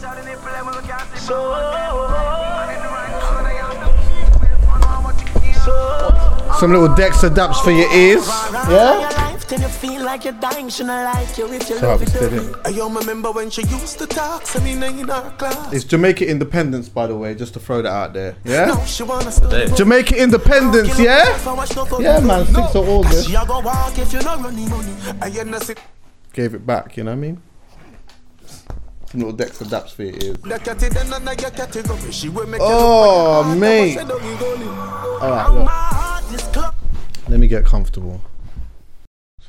Some little Dexter Daps for your ears. Yeah? Then you feel like you're dying, she don't like you if you love it. I don't remember when she used to talk to me in her class. It's Jamaica Independence, by the way, just to throw that out there. Yeah? No, Jamaica Independence, yeah? Yeah, man, 6th of August. Gave it back, you know what I mean? Some little Dexter Daps for your ears. Oh, mate. Alright, look. Let me get comfortable.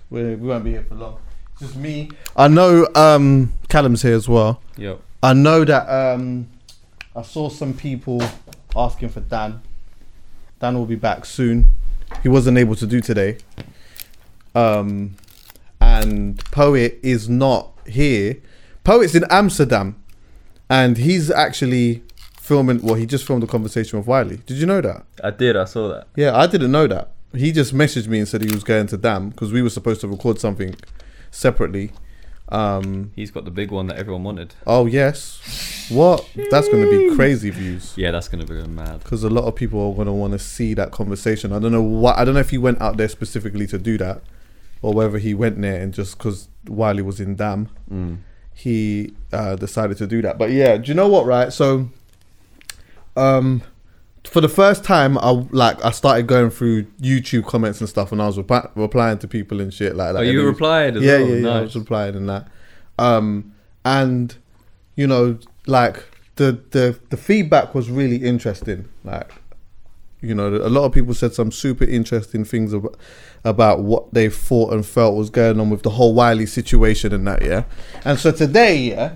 We won't be here for long. It's just me. I know Callum's here as well. Yep. I know that I saw some people asking for Dan. Dan will be back soon. He wasn't able to do today. And Poet is not here. Poet's in Amsterdam. And he's actually filming, well, he just filmed a conversation with Wiley. Did you know that? I did, I saw that. Yeah, I didn't know that. He just messaged me and said he was going to Dam because we were supposed to record something separately. He's got the big one that everyone wanted. Oh, yes. What? That's going to be crazy views. Yeah, that's going to be mad. Because a lot of people are going to want to see that conversation. I don't know why. I don't know if he went out there specifically to do that or whether he went there and just because Wiley was in Dam, he decided to do that. But yeah, do you know what, right? So, for the first time, I started going through YouTube comments and stuff, and I was replying to people and shit like that. Oh, you replied as well? Yeah, I was replying and that. And you know, like the feedback was really interesting. Like, you know, a lot of people said some super interesting things about what they thought and felt was going on with the whole Wiley situation and that. Yeah, and so today, yeah,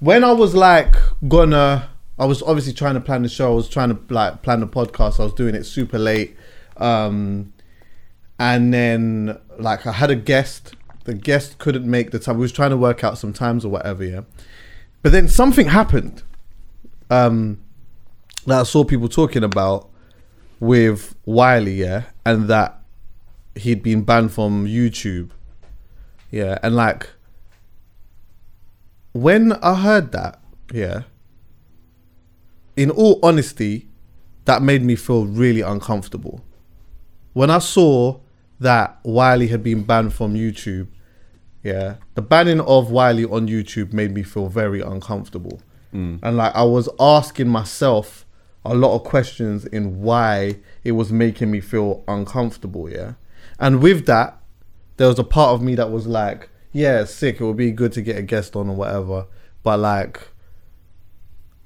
when I was like gonna. I was obviously trying to plan the show. I was trying to plan the podcast. I was doing it super late. And then I had a guest. The guest couldn't make the time. We was trying to work out some times or whatever, yeah. But then something happened that I saw people talking about with Wiley, yeah, and that he'd been banned from YouTube. Yeah, and when I heard that, yeah, in all honesty, that made me feel really uncomfortable. When I saw that Wiley had been banned from YouTube, yeah, the banning of Wiley on YouTube made me feel very uncomfortable. And I was asking myself a lot of questions in why it was making me feel uncomfortable, yeah? And with that, there was a part of me that was like, yeah, sick, it would be good to get a guest on or whatever, but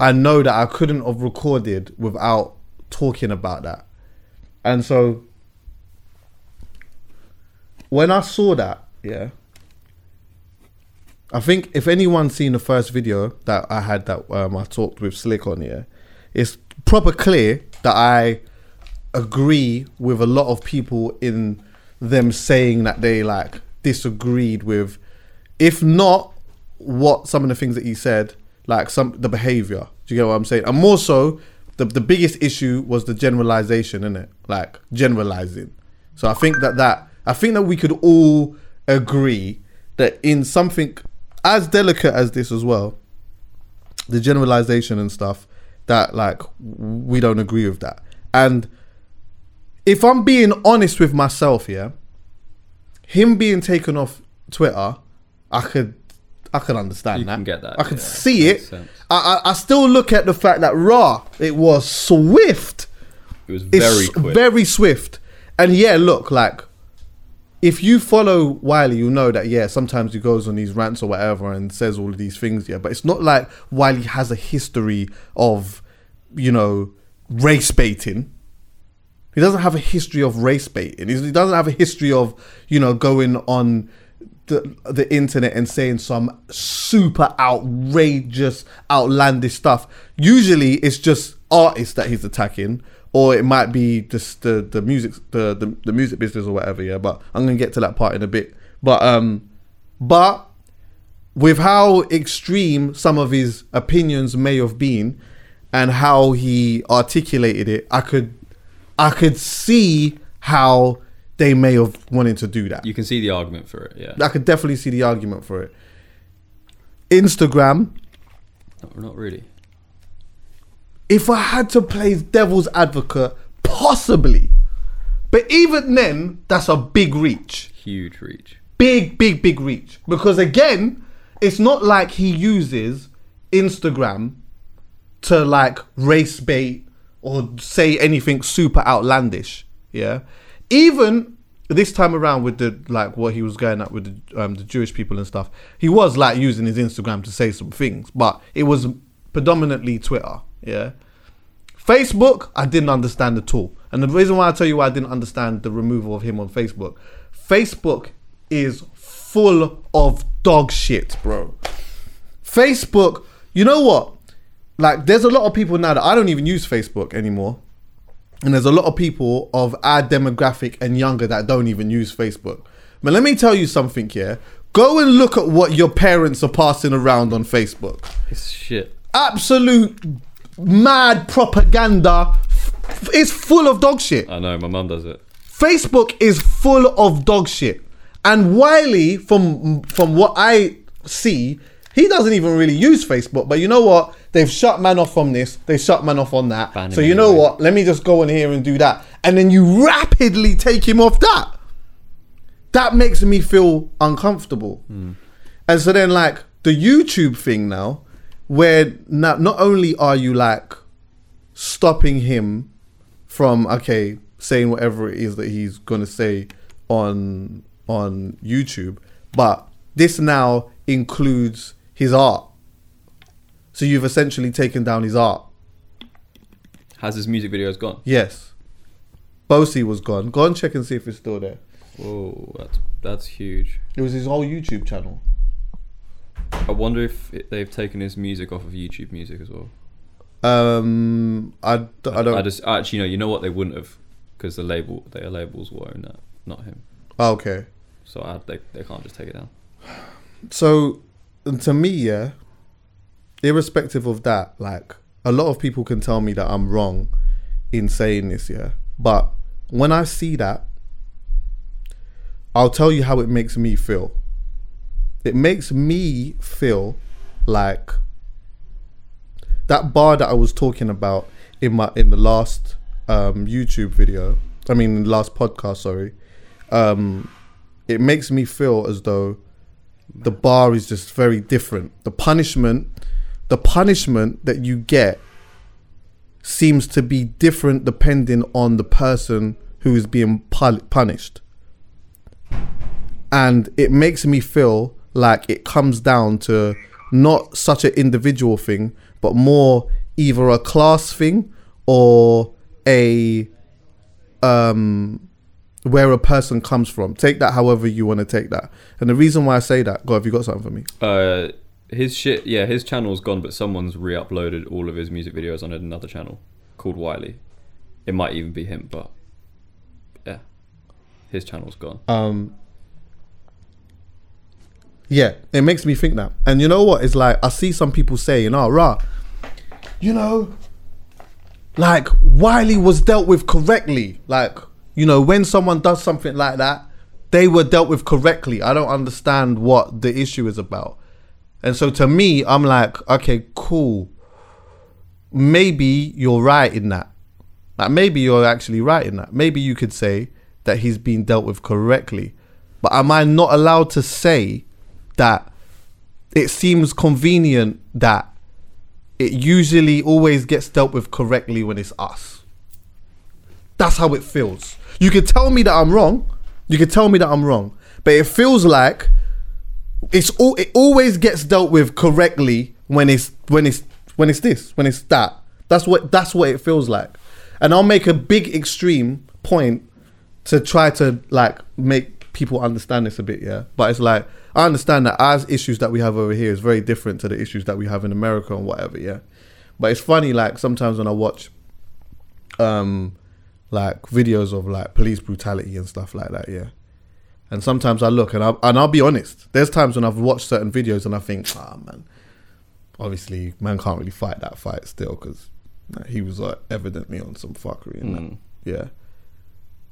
I know that I couldn't have recorded without talking about that. And so when I saw that, yeah, I think if anyone's seen the first video that I had that I talked with Slick on, yeah, it's proper clear that I agree with a lot of people in them saying that they disagreed with, if not what some of the things that he said, the behaviour. Do you get what I'm saying? And more so, the biggest issue was the generalisation, innit? Generalising. So I think that we could all agree that in something as delicate as this as well, the generalisation and stuff, that we don't agree with that. And if I'm being honest with myself, yeah, him being taken off Twitter, I can understand that. You can get that. I can see it. I still look at the fact that it was swift. It was very quick. Very swift. And yeah, look, if you follow Wiley, you'll know that, yeah, sometimes he goes on these rants or whatever and says all of these things, yeah. But it's not like Wiley has a history of, you know, race baiting. He doesn't have a history of race baiting. He doesn't have a history of, you know, going on the internet and saying some super outrageous, outlandish stuff. Usually it's just artists that he's attacking, or it might be just the music, the music business or whatever, yeah. But I'm gonna get to that part in a bit. But with how extreme some of his opinions may have been and how he articulated it, I could see how they may have wanted to do that. You can see the argument for it, yeah. I could definitely see the argument for it. Instagram Not really. If I had to play devil's advocate, possibly. But even then, that's a big reach. Huge reach. Big reach. Because again, it's not like he uses Instagram to like race bait or say anything super outlandish. Yeah. Even this time around with the like what he was going at with the Jewish people and stuff, he was like using his Instagram to say some things, but it was predominantly Twitter. Yeah. Facebook, I didn't understand at all. And the reason why I tell you why I didn't understand the removal of him on Facebook, Facebook is full of dog shit, bro. Facebook, you know what? Like, there's a lot of people now that I don't even use Facebook anymore. And there's a lot of people of our demographic and younger that don't even use Facebook. But let me tell you something here. Go and look at what your parents are passing around on Facebook. It's shit. Absolute mad propaganda. It's full of dog shit. I know, my mum does it. Facebook is full of dog shit. And Wiley, from what I see, he doesn't even really use Facebook. But you know what? They've shut man off from this. They shut man off on that. Banning, so you know what? Let me just go in here and do that. And then you rapidly take him off that. That makes me feel uncomfortable. Mm. And so then like the YouTube thing now, where not only are you like stopping him from, okay, saying whatever it is that he's going to say on YouTube, but this now includes his art. So you've essentially taken down his art. Has his music videos gone? Yes. Bosie was gone. Go and check and see if it's still there. Whoa, that's huge. It was his whole YouTube channel. I wonder if they've taken his music off of YouTube Music as well. I don't actually know. You know what? They wouldn't have, because their labels will own that, not him. Oh, okay. So they can't just take it down. So, to me, yeah, irrespective of that, like, a lot of people can tell me that I'm wrong in saying this, yeah. But when I see that, I'll tell you how it makes me feel. It makes me feel like that bar that I was talking about in the last YouTube video, I mean, last podcast, sorry. It makes me feel as though the bar is just very different. The punishment that you get seems to be different depending on the person who is being punished. And it makes me feel like it comes down to not such an individual thing, but more either a class thing or a where a person comes from. Take that however you want to take that. And the reason why I say that, God, have you got something for me? His shit, yeah, his channel's gone, but someone's re-uploaded all of his music videos on another channel called Wiley. It might even be him, but yeah, his channel's gone. Yeah, it makes me think that. And you know what? It's like, I see some people saying, oh, rah, you know, like, Wiley was dealt with correctly. Like, you know, when someone does something like that, they were dealt with correctly. I don't understand what the issue is about. And so to me, I'm like, okay, cool. Maybe you're right in that. Like, maybe you're actually right in that. Maybe you could say that he's been dealt with correctly. But am I not allowed to say that it seems convenient that it usually always gets dealt with correctly when it's us? That's how it feels. You could tell me that I'm wrong. But it feels like it always gets dealt with correctly when it's that. That's what it feels like. And I'll make a big extreme point to try to like make people understand this a bit, yeah. But it's like, I understand that our issues that we have over here is very different to the issues that we have in America and whatever, yeah. But it's funny, like sometimes when I watch like videos of like police brutality and stuff like that, yeah. And sometimes I look and I'll be honest. There's times when I've watched certain videos and I think, man, obviously man can't really fight that fight still because he was evidently on some fuckery and that, yeah.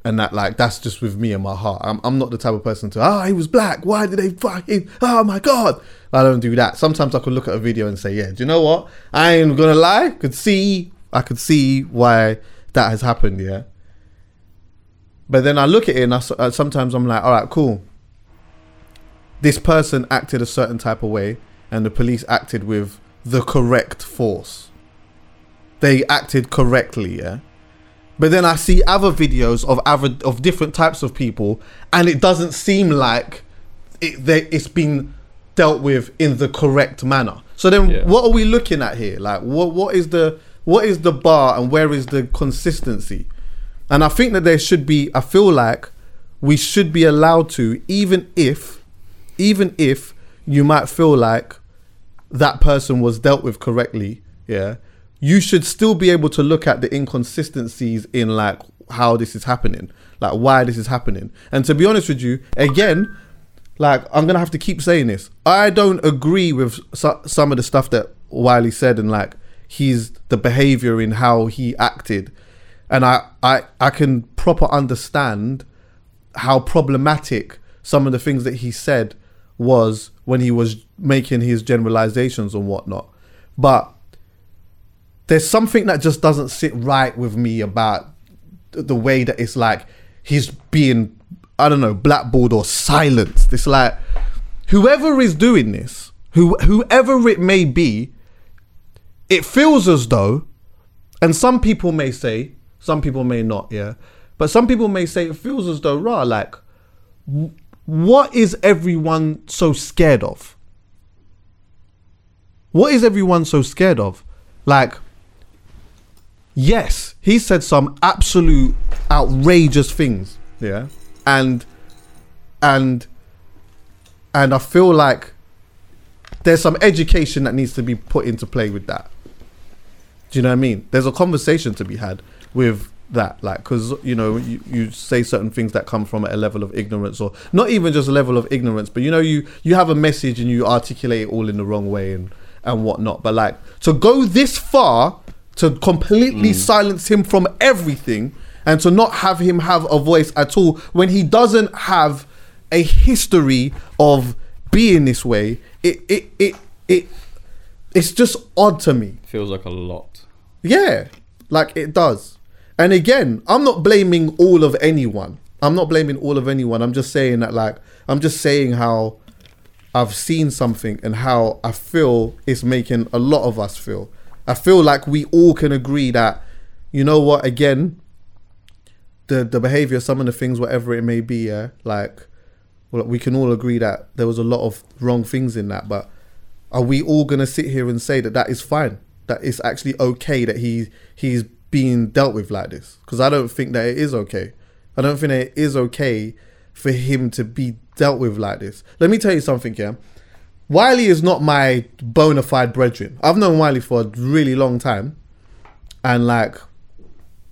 And that, like, that's just with me in my heart. I'm not the type of person to, he was black. Why did they fuck him? Oh, my God. I don't do that. Sometimes I could look at a video and say, yeah, do you know what? I ain't going to lie. I could see why that has happened, yeah. But then I look at it and sometimes I'm like, all right, cool. This person acted a certain type of way and the police acted with the correct force. They acted correctly, yeah. But then I see other videos of different types of people, and it doesn't seem like it's been dealt with in the correct manner. So then, What are we looking at here? Like, what is the bar, and where is the consistency? And I think that there should be. I feel like we should be allowed to, even if you might feel like that person was dealt with correctly, yeah. You should still be able to look at the inconsistencies in, like, how this is happening, like, why this is happening. And to be honest with you, again, like, I'm going to have to keep saying this. I don't agree with some of the stuff that Wiley said and, like, the behavior in how he acted. And I can proper understand how problematic some of the things that he said was when he was making his generalizations and whatnot. But there's something that just doesn't sit right with me about the way that it's like he's being, I don't know, blackballed or silenced. It's like, whoever is doing this, whoever it may be, it feels as though, and some people may say, some people may not, yeah, but some people may say it feels as though, like, what is everyone so scared of? What is everyone so scared of? Like, yes, he said some absolute outrageous things, yeah, and I feel like there's some education that needs to be put into play with that. Do you know what I mean? There's a conversation to be had with that, like, because, you know, you say certain things that come from a level of ignorance, or not even just a level of ignorance, but, you know, you have a message and you articulate it all in the wrong way and whatnot. But, like, to go this far to completely silence him from everything and to not have him have a voice at all when he doesn't have a history of being this way, it's just odd to me. Feels like a lot. Yeah, like, it does. And again, I'm not blaming all of anyone. I'm just saying that, like, I'm just saying how I've seen something and how I feel it's making a lot of us feel. I feel like we all can agree that, you know what, again, the behavior, some of the things, whatever it may be, yeah, like, well, we can all agree that there was a lot of wrong things in that, but are we all going to sit here and say that that is fine? That it's actually okay that he's being dealt with like this? Because I don't think that it is okay. I don't think that it is okay for him to be dealt with like this. Let me tell you something, yeah. Wiley is not my bona fide brethren. I've known Wiley for a really long time, and, like,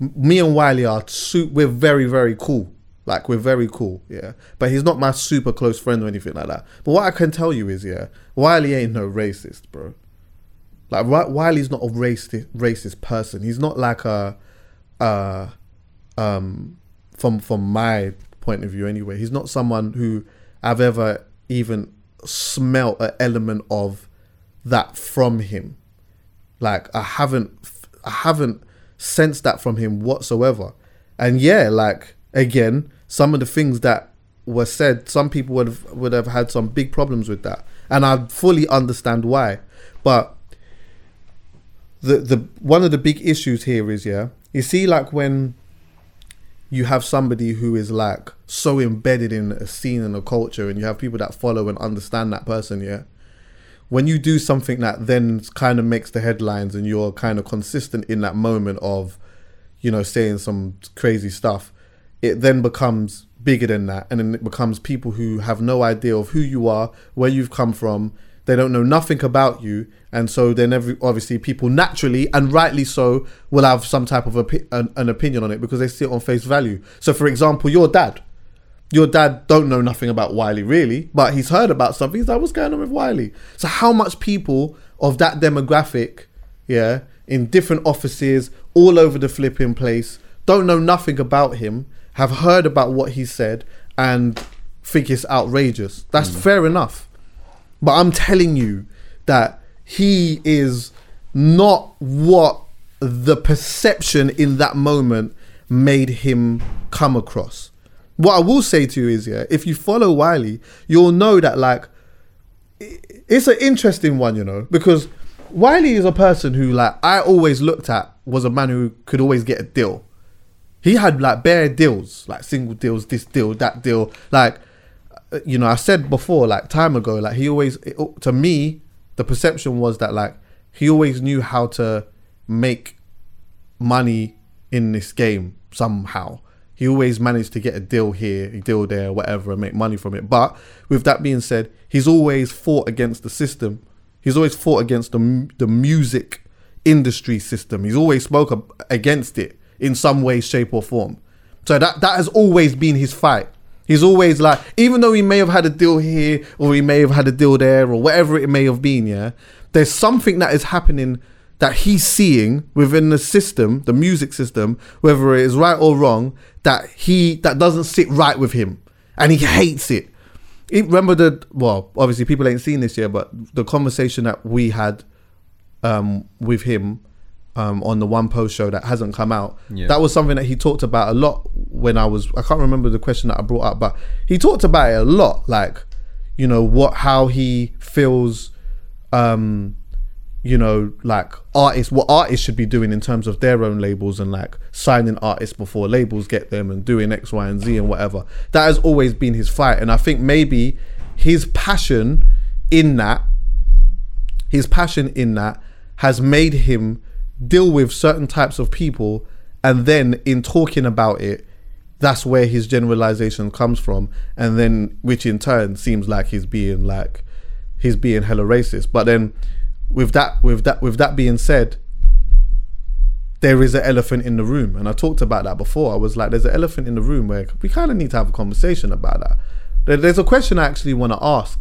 me and Wiley we're very, very cool. Like, we're very cool, yeah. But he's not my super close friend or anything like that. But what I can tell you is, yeah, Wiley ain't no racist, bro. Like, Wiley's not a racist person. He's not like from my point of view anyway. He's not someone who I've ever even smelt an element of that from him. Like, I haven't sensed that from him whatsoever. And yeah, like, again, some of the things that were said, some people would have had some big problems with that, and I fully understand why. But the one of the big issues here is, yeah, you see, like, when you have somebody who is, like, so embedded in a scene and a culture, and you have people that follow and understand that person, yeah? When you do something that then kind of makes the headlines and you're kind of consistent in that moment of, you know, saying some crazy stuff, it then becomes bigger than that. And then it becomes people who have no idea of who you are, where you've come from. They don't know nothing about you. And so then obviously people naturally, and rightly so, will have some type of an opinion on it because they see it on face value. So, for example, your dad don't know nothing about Wiley really, but he's heard about something. He's like, what's going on with Wiley? So how much people of that demographic, yeah, in different offices all over the flipping place, don't know nothing about him have heard about what he said and think it's outrageous. That's fair enough. But I'm telling you that he is not what the perception in that moment made him come across. What I will say to you is, yeah, if you follow Wiley, you'll know that, like, it's an interesting one, you know, because Wiley is a person who, like, I always looked at was a man who could always get a deal. He had, like, bare deals, like single deals, this deal, that deal. Like, you know, I said before, like, time ago, like, he always, to me, the perception was that, like, he always knew how to make money in this game somehow. He always managed to get a deal here, a deal there, whatever, and make money from it. But with that being said, he's always fought against the system. He's always fought against the music industry system. He's always spoke against it in some way, shape or form. So that has always been his fight. He's always like, even though he may have had a deal here or he may have had a deal there or whatever it may have been, yeah, there's something that is happening that he's seeing within the system, the music system, whether it is right or wrong, that doesn't sit right with him, and he hates it. Remember obviously people ain't seen this yet, but the conversation that we had with him on the One Post show that hasn't come out, that was something that he talked about a lot when I can't remember the question that I brought up, but he talked about it a lot, like, you know, how he feels, you know, like what artists should be doing in terms of their own labels and, like, signing artists before labels get them and doing X, Y, and Z and whatever. That has always been his fight. And I think maybe his passion in that has made him deal with certain types of people. And then in talking about it, that's where his generalization comes from. And then, which in turn seems like he's being hella racist. But then, With that being said, there is an elephant in the room, and I talked about that before. I was like, "There's an elephant in the room where we kind of need to have a conversation about that." There's a question I actually want to ask.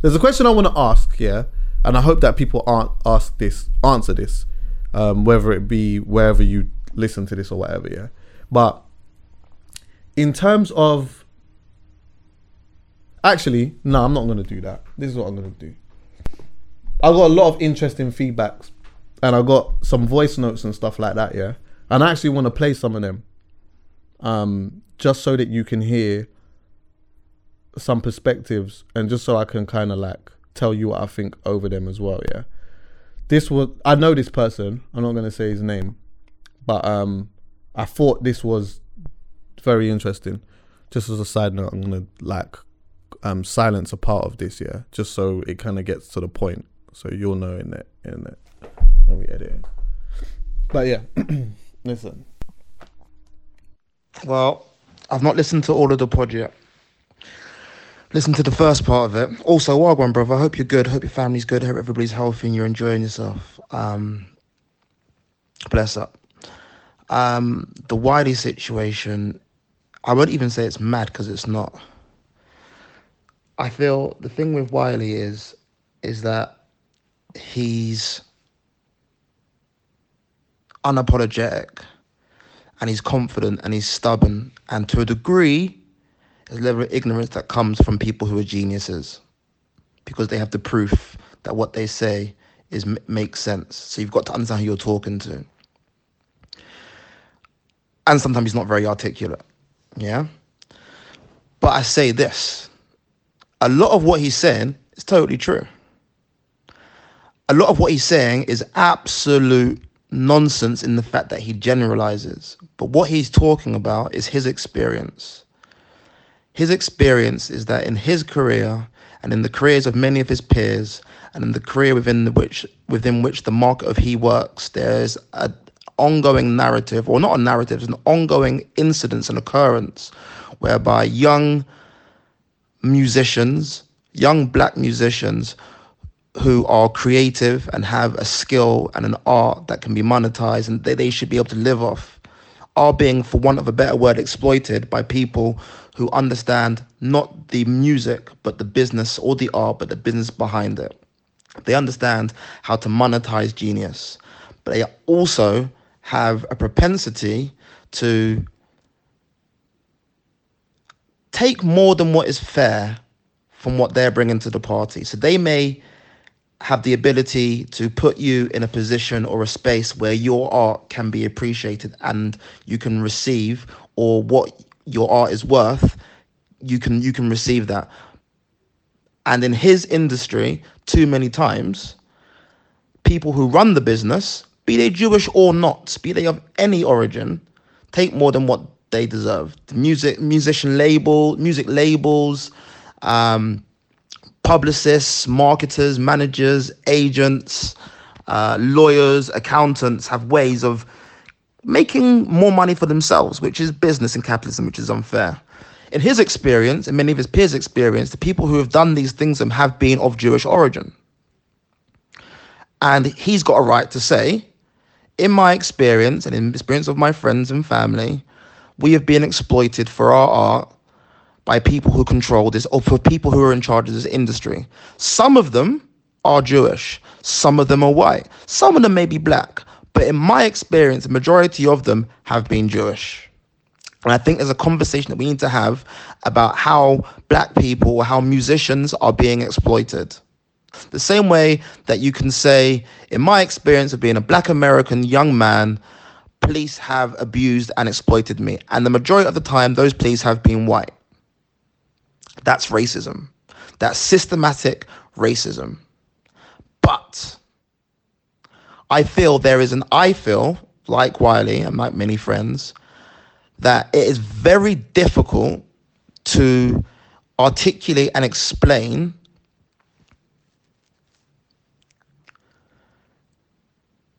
There's a question I want to ask, yeah, and I hope that people answer this, whether it be wherever you listen to this or whatever, yeah. But in terms of, actually, no, I'm not going to do that. This is what I'm going to do. I got a lot of interesting feedbacks, and I got some voice notes and stuff like that, yeah? And I actually want to play some of them, just so that you can hear some perspectives, and just so I can kind of, like, tell you what I think over them as well, yeah? I know this person, I'm not going to say his name, but I thought this was very interesting. Just as a side note, I'm going to, like, silence a part of this, yeah? Just so it kind of gets to the point. So you'll know in it when we edit it. But yeah, listen. Well, I've not listened to all of the pod yet. Listen to the first part of it. Also, Wagwan, brother, I hope you're good. Hope your family's good. Hope everybody's healthy and you're enjoying yourself. Bless up. The Wiley situation, I won't even say it's mad because it's not. I feel the thing with Wiley is that he's unapologetic and he's confident and he's stubborn, and to a degree there's a level of ignorance that comes from people who are geniuses because they have the proof that what they say makes sense. So you've got to understand who you're talking to, and sometimes he's not very articulate, yeah? But I say this, a lot of what he's saying is totally true. A lot of what he's saying is absolute nonsense in the fact that he generalizes. But what he's talking about is his experience. His experience is that in his career and in the careers of many of his peers and in the career within which the market of he works, there's an ongoing narrative, or not a narrative, there's an ongoing incidence and occurrence whereby young black musicians who are creative and have a skill and an art that can be monetized and they should be able to live off, are being, for want of a better word, exploited by people who understand not the music, but the business, or the art, but the business behind it. They understand how to monetize genius, but they also have a propensity to take more than what is fair from what they're bringing to the party. So they may have the ability to put you in a position or a space where your art can be appreciated and you can receive, or what your art is worth, you can receive that. And in his industry, too many times, people who run the business, be they Jewish or not, be they of any origin, take more than what they deserve. The music labels, publicists, marketers, managers, agents, lawyers, accountants have ways of making more money for themselves, which is business and capitalism, which is unfair. In his experience, and many of his peers' experience, the people who have done these things and have been of Jewish origin. And he's got a right to say, in my experience and in the experience of my friends and family, we have been exploited for our art by people who control this, or for people who are in charge of this industry. Some of them are Jewish, some of them are white, some of them may be black, but in my experience, the majority of them have been Jewish. And I think there's a conversation that we need to have about how black people, or how musicians are being exploited. The same way that you can say, in my experience of being a black American young man, police have abused and exploited me. And the majority of the time, those police have been white. That's racism. That's systematic racism. But I feel like Wiley and like many friends, that it is very difficult to articulate and explain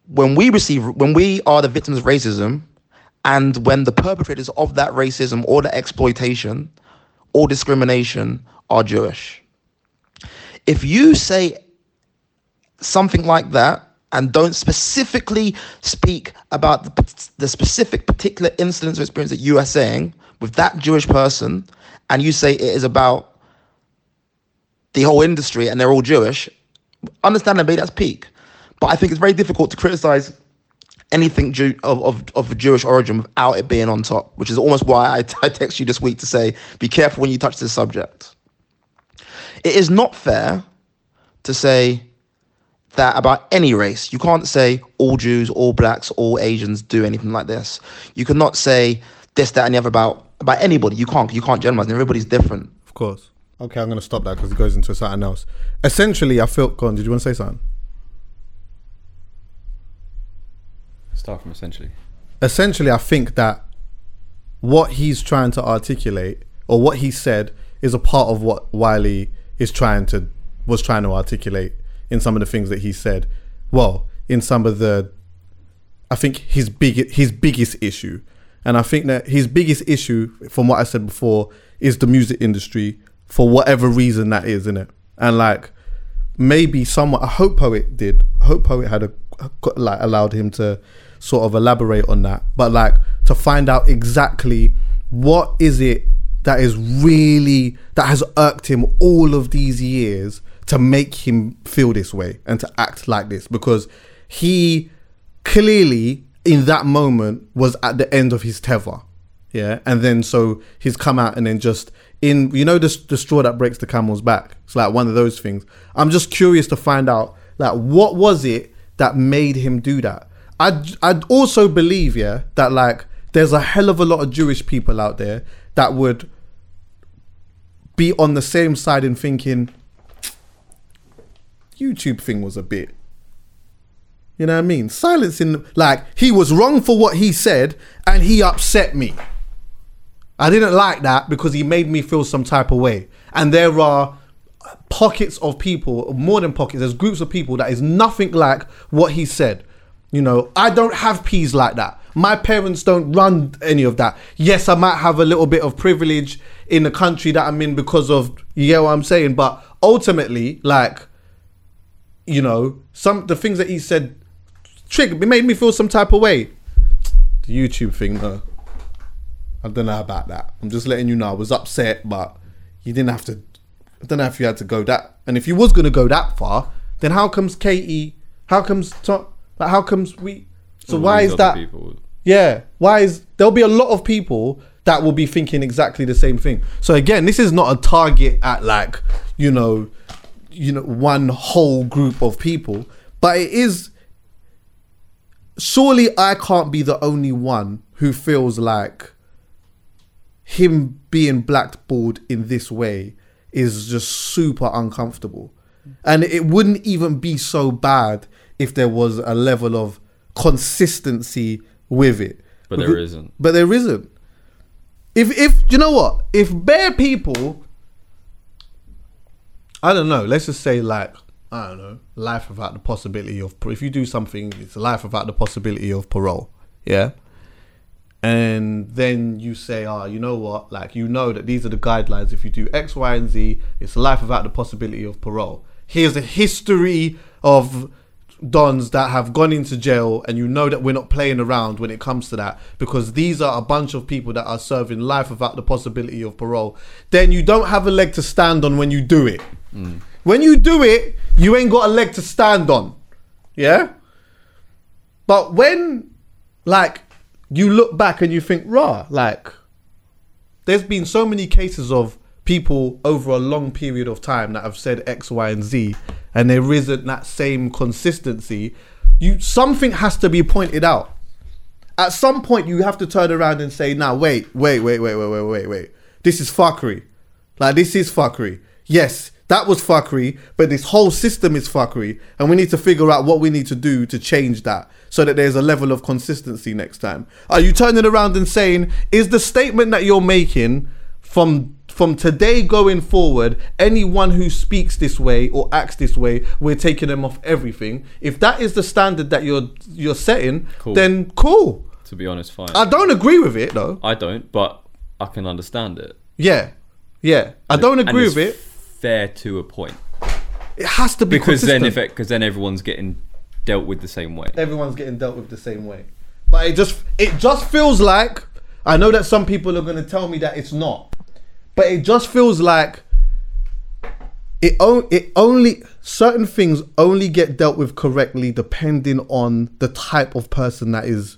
when we are the victims of racism, and when the perpetrators of that racism or the exploitation or discrimination are Jewish. If you say something like that and don't specifically speak about the specific particular incidents or experience that you are saying with that Jewish person, and you say it is about the whole industry and they're all Jewish, understandably that's peak. But I think it's very difficult to criticize anything of Jewish origin without it being on top, which is almost why I text you this week to say, be careful when you touch this subject. It is not fair to say that about any race. You can't say all Jews, all blacks, all Asians do anything like this. You cannot say this, that, and the other about anybody. You can't generalize. Everybody's different. Of course. Okay, I'm going to stop that because it goes into something else. Essentially, I felt... Go on, did you want to say something? Start from essentially. Essentially, I think that what he's trying to articulate, or what he said, is a part of what Wiley was trying to articulate in some of the things that he said. Well, in some of the, I think his biggest issue, and I think that his biggest issue, from what I said before, is the music industry, for whatever reason that is, innit? And like, maybe someone, I hope Poet had allowed him to sort of elaborate on that, but like, to find out exactly what is it that has irked him all of these years to make him feel this way and to act like this, because he clearly in that moment was at the end of his tether, yeah, and then so he's come out and then just in, you know, the straw that breaks the camel's back. It's like one of those things. I'm just curious to find out, like, what was it that made him do that? I'd also believe, yeah, that like there's a hell of a lot of Jewish people out there that would be on the same side in thinking YouTube thing was a bit, you know what I mean? Silencing, like, he was wrong for what he said and he upset me. I didn't like that because he made me feel some type of way. And there are pockets of people, more than pockets, there's groups of people that is nothing like what he said. You know, I don't have peas like that. My parents don't run any of that. Yes, I might have a little bit of privilege in the country that I'm in because of, you know what I'm saying? But ultimately, like, you know, the things that he said triggered, it made me feel some type of way. The YouTube thing, though, I don't know about that. I'm just letting you know I was upset, but you didn't have to. I don't know if you had to go that, and if you was gonna go that far, then how comes Katie? How comes Tom? Like, how comes we? So why is that? People. Yeah, why is there'll be a lot of people that will be thinking exactly the same thing. So again, this is not a target at like, you know, one whole group of people, but it is, surely I can't be the only one who feels like him being blackballed in this way is just super uncomfortable. And it wouldn't even be so bad if there was a level of consistency with it. But there isn't. But there isn't. If you know what? If bare people, I don't know, let's just say like, I don't know, life without the possibility of, if you do something, it's life without the possibility of parole, yeah? And then you say, oh, you know what? Like, you know that these are the guidelines. If you do X, Y, and Z, it's life without the possibility of parole. Here's a history of dons that have gone into jail, and you know that we're not playing around when it comes to that, because these are a bunch of people that are serving life without the possibility of parole. Then you don't have a leg to stand on when you do it. Mm. When you do it, you ain't got a leg to stand on. Yeah? But when, like, you look back and you think, rah, like, there's been so many cases of people over a long period of time that have said X, Y, and Z, and there isn't that same consistency. Something has to be pointed out. At some point, you have to turn around and say, nah, wait. This is fuckery. Like, this is fuckery. Yes, that was fuckery, but this whole system is fuckery, and we need to figure out what we need to do to change that, so that there's a level of consistency next time. Are you turning around and saying, is the statement that you're making from today going forward, anyone who speaks this way or acts this way, we're taking them off everything? If that is the standard that you're setting, cool. Then cool. To be honest, fine. I don't agree with it though. I don't, but I can understand it. Yeah. I don't agree with it. Fair to a point. It has to be consistent. Because then everyone's getting dealt with the same way. But it just feels like, I know that some people are going to tell me that it's not, but it just feels like it only certain things only get dealt with correctly depending on the type of person that is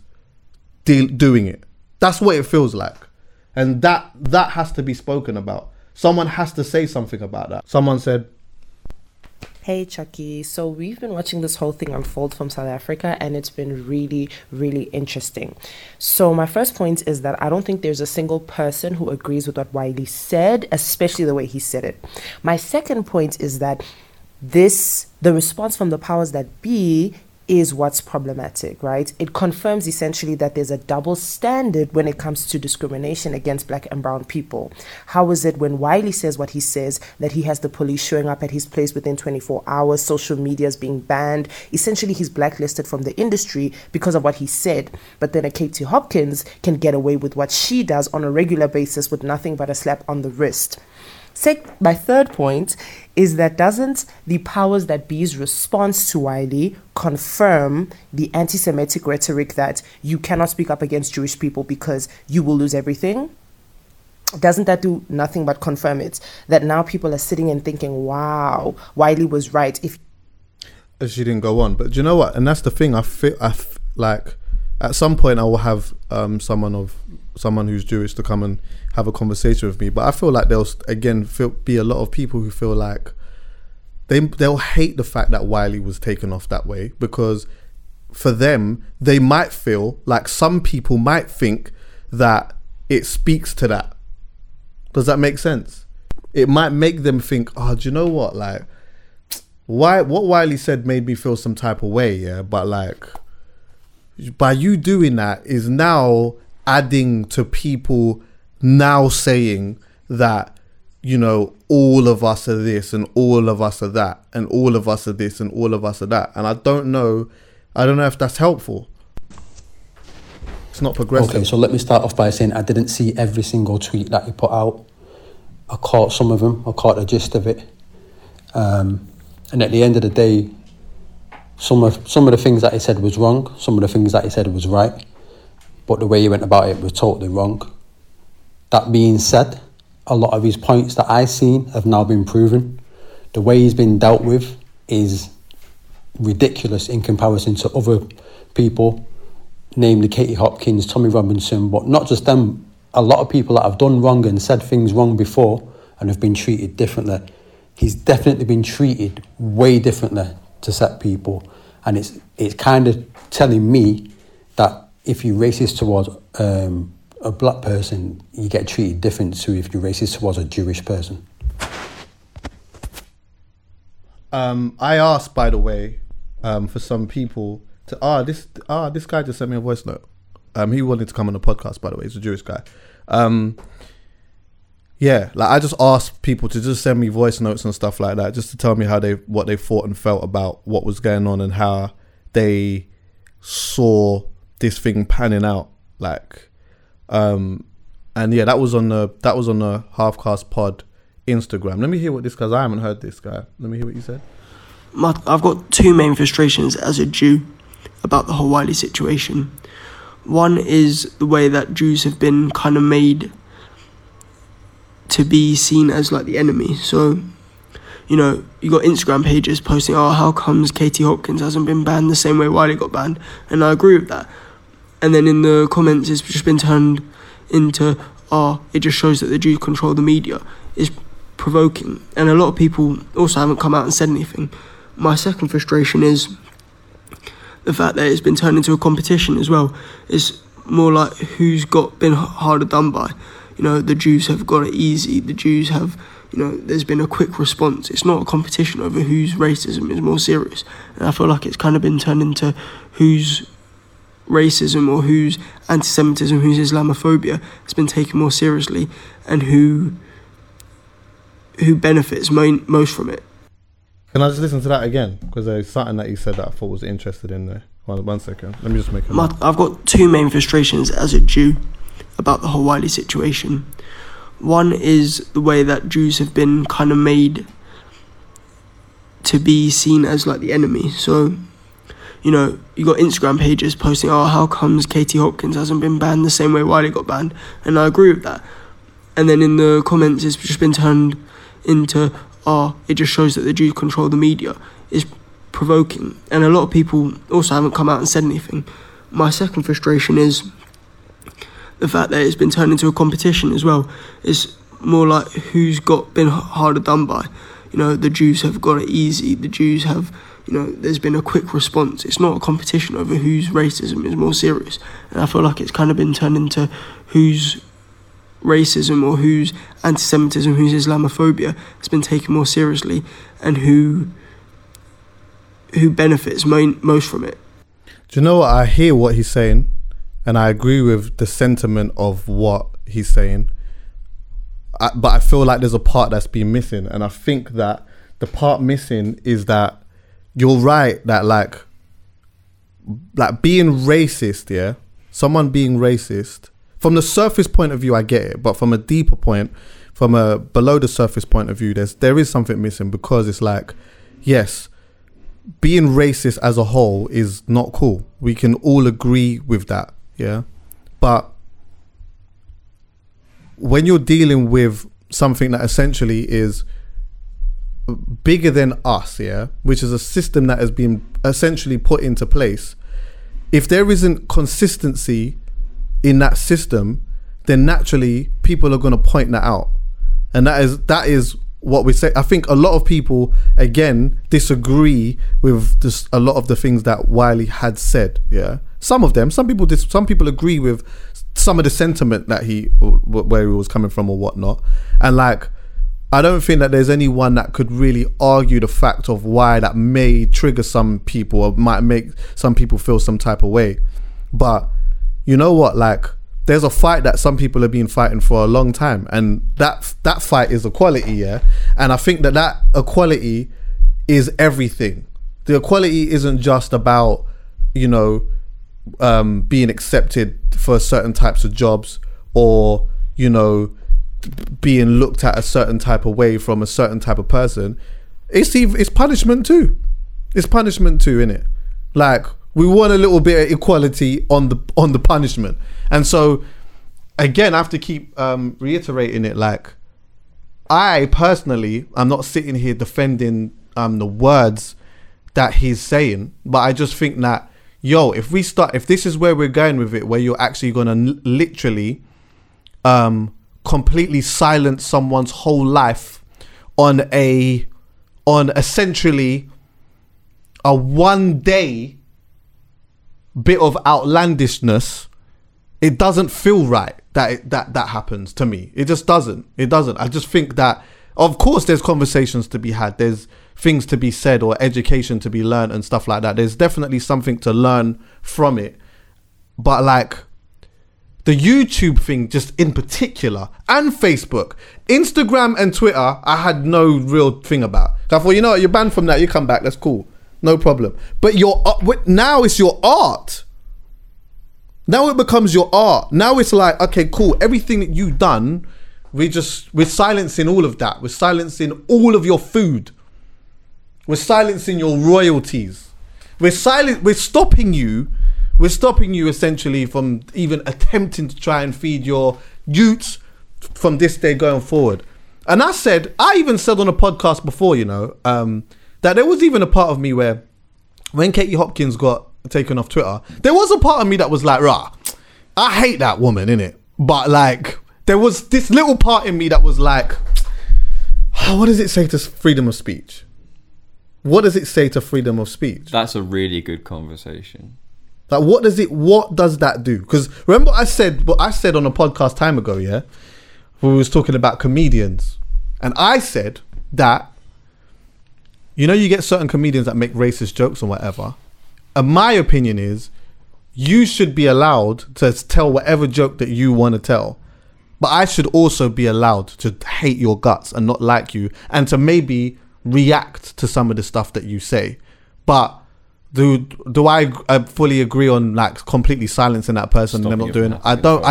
doing it. That's what it feels like, and that has to be spoken about. Someone has to say something about that. Someone said, hey Chucky, so we've been watching this whole thing unfold from South Africa, and it's been really, really interesting. So my first point is that I don't think there's a single person who agrees with what Wiley said, especially the way he said it. My second point is that the response from the powers that be is what's problematic, right? It confirms essentially that there's a double standard when it comes to discrimination against black and brown people. How is it when Wiley says what he says, that he has the police showing up at his place within 24 hours, social media is being banned, essentially he's blacklisted from the industry because of what he said, but then a Katie Hopkins can get away with what she does on a regular basis with nothing but a slap on the wrist? My third point is that doesn't the powers that be's response to Wiley confirm the anti-Semitic rhetoric that you cannot speak up against Jewish people because you will lose everything? Doesn't that do nothing but confirm it? That now people are sitting and thinking, wow, Wiley was right. She didn't go on, but do you know what? And that's the thing. I feel like at some point I will have someone who's Jewish to come and have a conversation with me, but I feel like there'll be a lot of people who feel like they'll hate the fact that Wiley was taken off that way, because for them, they might feel like, some people might think that it speaks to that. Does that make sense? It might make them think, oh, do you know what, like, what Wiley said made me feel some type of way, yeah, but like, by you doing that is now adding to people now saying that, you know, all of us are this and all of us are that and all of us are this and all of us are that. And I don't know if that's helpful. It's not progressive. Okay, so let me start off by saying I didn't see every single tweet that you put out. I caught some of them. I caught the gist of it. And at the end of the day, some of the things that he said was wrong. Some of the things that he said was right. But the way he went about it was totally wrong. That being said, a lot of his points that I've seen have now been proven. The way he's been dealt with is ridiculous in comparison to other people, namely Katie Hopkins, Tommy Robinson, but not just them, a lot of people that have done wrong and said things wrong before and have been treated differently. He's definitely been treated way differently to set people. And it's kind of telling me that if you're racist towards a black person, you get treated different to if you're racist towards a Jewish person. I asked, by the way, for some people to this guy just sent me a voice note. He wanted to come on the podcast, by the way. He's a Jewish guy. I just asked people to just send me voice notes and stuff like that, just to tell me what they thought and felt about what was going on and how they saw this thing panning out. That was on the Halfcast Pod Instagram. Let me hear what this guy. I haven't heard this guy. Let me hear what you said. I've got two main frustrations as a Jew about the whole Wiley situation. One is the way that Jews have been kind of made to be seen as like the enemy. So, you know, you got Instagram pages posting, oh, how comes Katie Hopkins hasn't been banned the same way Wiley got banned? And I agree with that. And then in the comments, it's just been turned into, oh, it just shows that the Jews control the media. It's provoking. And a lot of people also haven't come out and said anything. My second frustration is the fact that it's been turned into a competition as well. It's more like who's been harder done by. You know, the Jews have got it easy. The Jews have, you know, there's been a quick response. It's not a competition over whose racism is more serious. And I feel like it's kind of been turned into whose racism or whose anti-Semitism, whose Islamophobia has been taken more seriously and who benefits most from it. Can I just listen to that again? Because there's something that you said that I thought was interested in there. One second. Let me just make it. I've got two main frustrations as a Jew about the whole Wiley situation. One is the way that Jews have been kind of made to be seen as like the enemy. So, you know, you got Instagram pages posting, oh, how comes Katie Hopkins hasn't been banned the same way Wiley got banned? And I agree with that. And then in the comments, it's just been turned into, oh, it just shows that the Jews control the media. It's provoking. And a lot of people also haven't come out and said anything. My second frustration is the fact that it's been turned into a competition as well. It's more like who's been harder done by. You know, the Jews have got it easy. The Jews have, you know, there's been a quick response. It's not a competition over whose racism is more serious. And I feel like it's kind of been turned into whose racism or whose anti-Semitism, whose Islamophobia has been taken more seriously and who benefits most from it. Do you know what? I hear what he's saying and I agree with the sentiment of what he's saying, but I feel like there's a part that's been missing, and I think that the part missing is that you're right that like being racist, yeah? Someone being racist, from the surface point of view, I get it. But from a deeper point, from a below the surface point of view, there is something missing, because it's like, yes, being racist as a whole is not cool. We can all agree with that, yeah? But when you're dealing with something that essentially is bigger than us, yeah? Which is a system that has been essentially put into place. If there isn't consistency in that system, then naturally people are going to point that out, and that is what we say. I think a lot of people again disagree with this, a lot of the things that Wiley had said. Yeah, some people agree with some of the sentiment that where he was coming from or whatnot, and like I don't think that there's anyone that could really argue the fact of why that may trigger some people or might make some people feel some type of way, but. You know what, like, there's a fight that some people have been fighting for a long time, and that fight is equality, yeah? And I think that equality is everything. The equality isn't just about, you know, being accepted for certain types of jobs or, you know, being looked at a certain type of way from a certain type of person. It's punishment too. It's punishment too, innit? Like, we want a little bit of equality on the punishment. And so, again, I have to keep reiterating it. Like, I personally, I'm not sitting here defending the words that he's saying, but I just think that, if this is where we're going with it, where you're actually going to literally completely silence someone's whole life on essentially a one-day bit of outlandishness, it doesn't feel right that happens to me. It just doesn't. It doesn't. I just think that, of course, there's conversations to be had. There's things to be said or education to be learned and stuff like that. There's definitely something to learn from it. But like the YouTube thing just in particular, and Facebook, Instagram and Twitter, I had no real thing about. So I thought, you know what, you're banned from that. You come back. That's cool. No problem. But now it's your art. Now it becomes your art. Now it's like, okay, cool. Everything that you've done, we're silencing all of that. We're silencing all of your food. We're silencing your royalties. We're stopping you essentially from even attempting to try and feed your youths from this day going forward. And I even said on a podcast before, you know, that there was even a part of me where when Katie Hopkins got taken off Twitter, there was a part of me that was like, rah, I hate that woman, innit? But like, there was this little part in me that was like, what does it say to freedom of speech? What does it say to freedom of speech? That's a really good conversation. Like, what does that do? Because remember I said on a podcast time ago, yeah, where we was talking about comedians. And I said that, you know, you get certain comedians that make racist jokes and whatever. And my opinion is, you should be allowed to tell whatever joke that you want to tell. But I should also be allowed to hate your guts and not like you and to maybe react to some of the stuff that you say. But do I fully agree on like completely silencing that person and them not doing it? I don't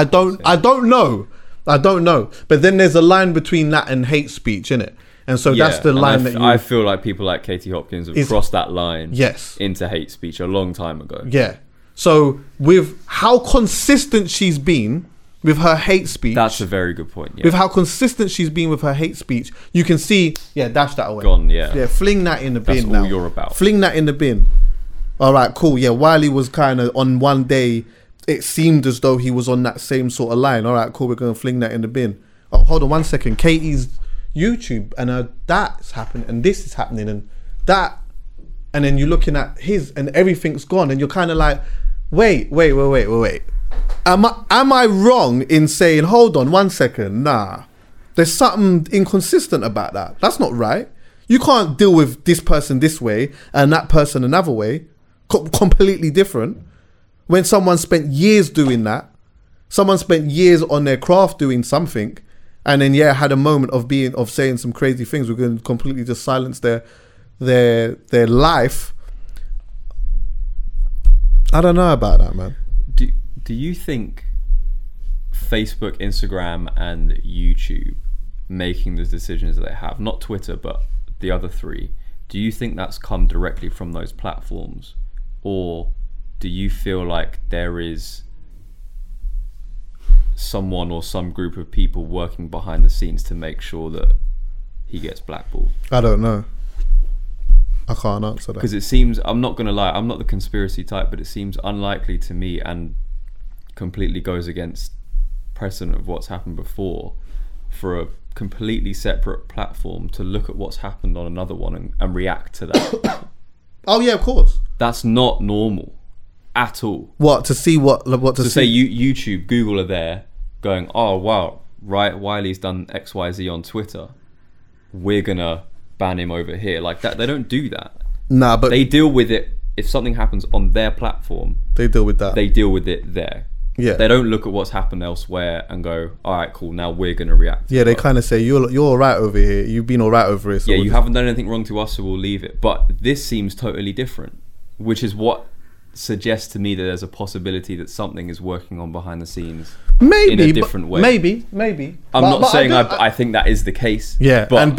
know. But then there's a line between that and hate speech, innit? And so that's the line that I feel like people like Katie Hopkins have crossed that line into hate speech a long time ago. Yeah. So with how consistent she's been with her hate speech. That's a very good point. Yeah. With how consistent she's been with her hate speech, you can see, dash that away. Gone, yeah. Yeah, fling that in the bin now. That's all you're about. Fling that in the bin. All right, cool. Yeah, Wiley was kind of on one day, it seemed as though he was on that same sort of line. All right, cool. We're going to fling that in the bin. Oh, hold on one second. Katie's YouTube and that's happened and this is happening and that. And then you're looking at his and everything's gone. And you're kind of like, wait. Am I wrong in saying, hold on one second, nah, there's something inconsistent about that. That's not right. You can't deal with this person this way and that person another way, completely different. When someone spent years doing that, someone spent years on their craft doing something, and then had a moment of saying some crazy things. We're going to completely just silence their life. I don't know about that, man. Do you think Facebook, Instagram, and YouTube making the decisions that they have, not Twitter, but the other three, do you think that's come directly from those platforms? Or do you feel like there is someone or some group of people working behind the scenes to make sure that he gets blackballed? I don't know. I can't answer that. Because it seems, I'm not going to lie, I'm not the conspiracy type, but it seems unlikely to me and completely goes against precedent of what's happened before for a completely separate platform to look at what's happened on another one and react to that. Oh yeah, of course. That's not normal at all. What to see what to see? Say YouTube, Google are there going, oh wow, right, Wiley's done XYZ on Twitter, we're gonna ban him over here. Like that, they don't do that. Nah, but they deal with it. If something happens on their platform, they deal with that. They deal with it there. Yeah, they don't look at what's happened elsewhere and go, all right, cool, now we're going to react. Yeah, they kind of say, you're all right over here. You've been all right over here. So yeah, you haven't done anything wrong to us, so we'll leave it. But this seems totally different, which is what suggests to me that there's a possibility that something is working on behind the scenes in a different way. Maybe. I'm not saying I think that is the case. Yeah, but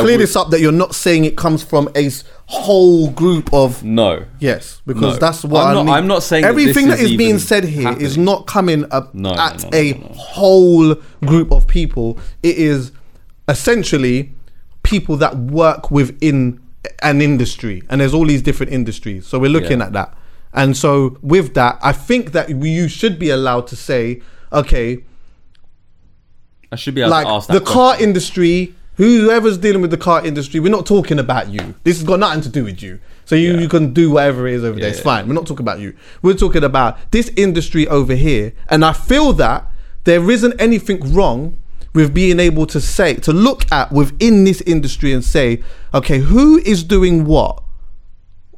clear this up that you're not saying it comes from a whole group of... No. Yes, because that's what I mean. I'm not saying everything that is being said here is not coming up at a whole group of people. It is essentially people that work within an industry, and there's all these different industries. So we're looking at that. And so with that, I think that you should be allowed to say, okay, I should be able to ask that the question. Car industry, whoever's dealing with the car industry, we're not talking about you. This has got nothing to do with you. So you can do whatever it is over there. It's fine. We're not talking about you. We're talking about this industry over here. And I feel that there isn't anything wrong with being able to say, to look at within this industry and say, okay, who is doing what?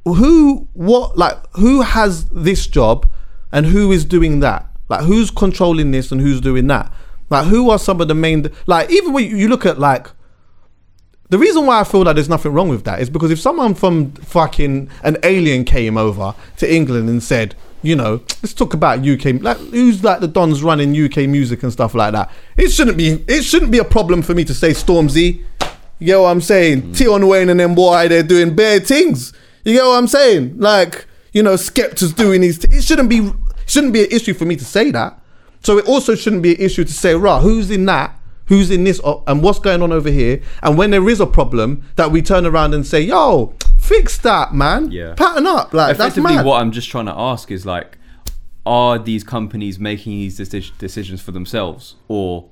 Who has this job and who is doing that? Like, who's controlling this and who's doing that? Like, who are some of the main, like, even when you look at, like, the reason why I feel like there's nothing wrong with that is because if someone from fucking an alien came over to England and said, you know, let's talk about UK, like, who's like the dons running UK music and stuff like that, it shouldn't be a problem for me to say Stormzy, you get what I'm saying? Tion Wayne and them boy, they're doing bare things, you get what I'm saying? Like, you know, Skepta's doing these things. It shouldn't be an issue for me to say that. So it also shouldn't be an issue to say, rah, who's in that, who's in this, and what's going on over here. And when there is a problem, that we turn around and say, yo, fix that, man. Yeah. Pattern up. Like, effectively, that's mad. What I'm just trying to ask is, like, are these companies making these decisions for themselves, or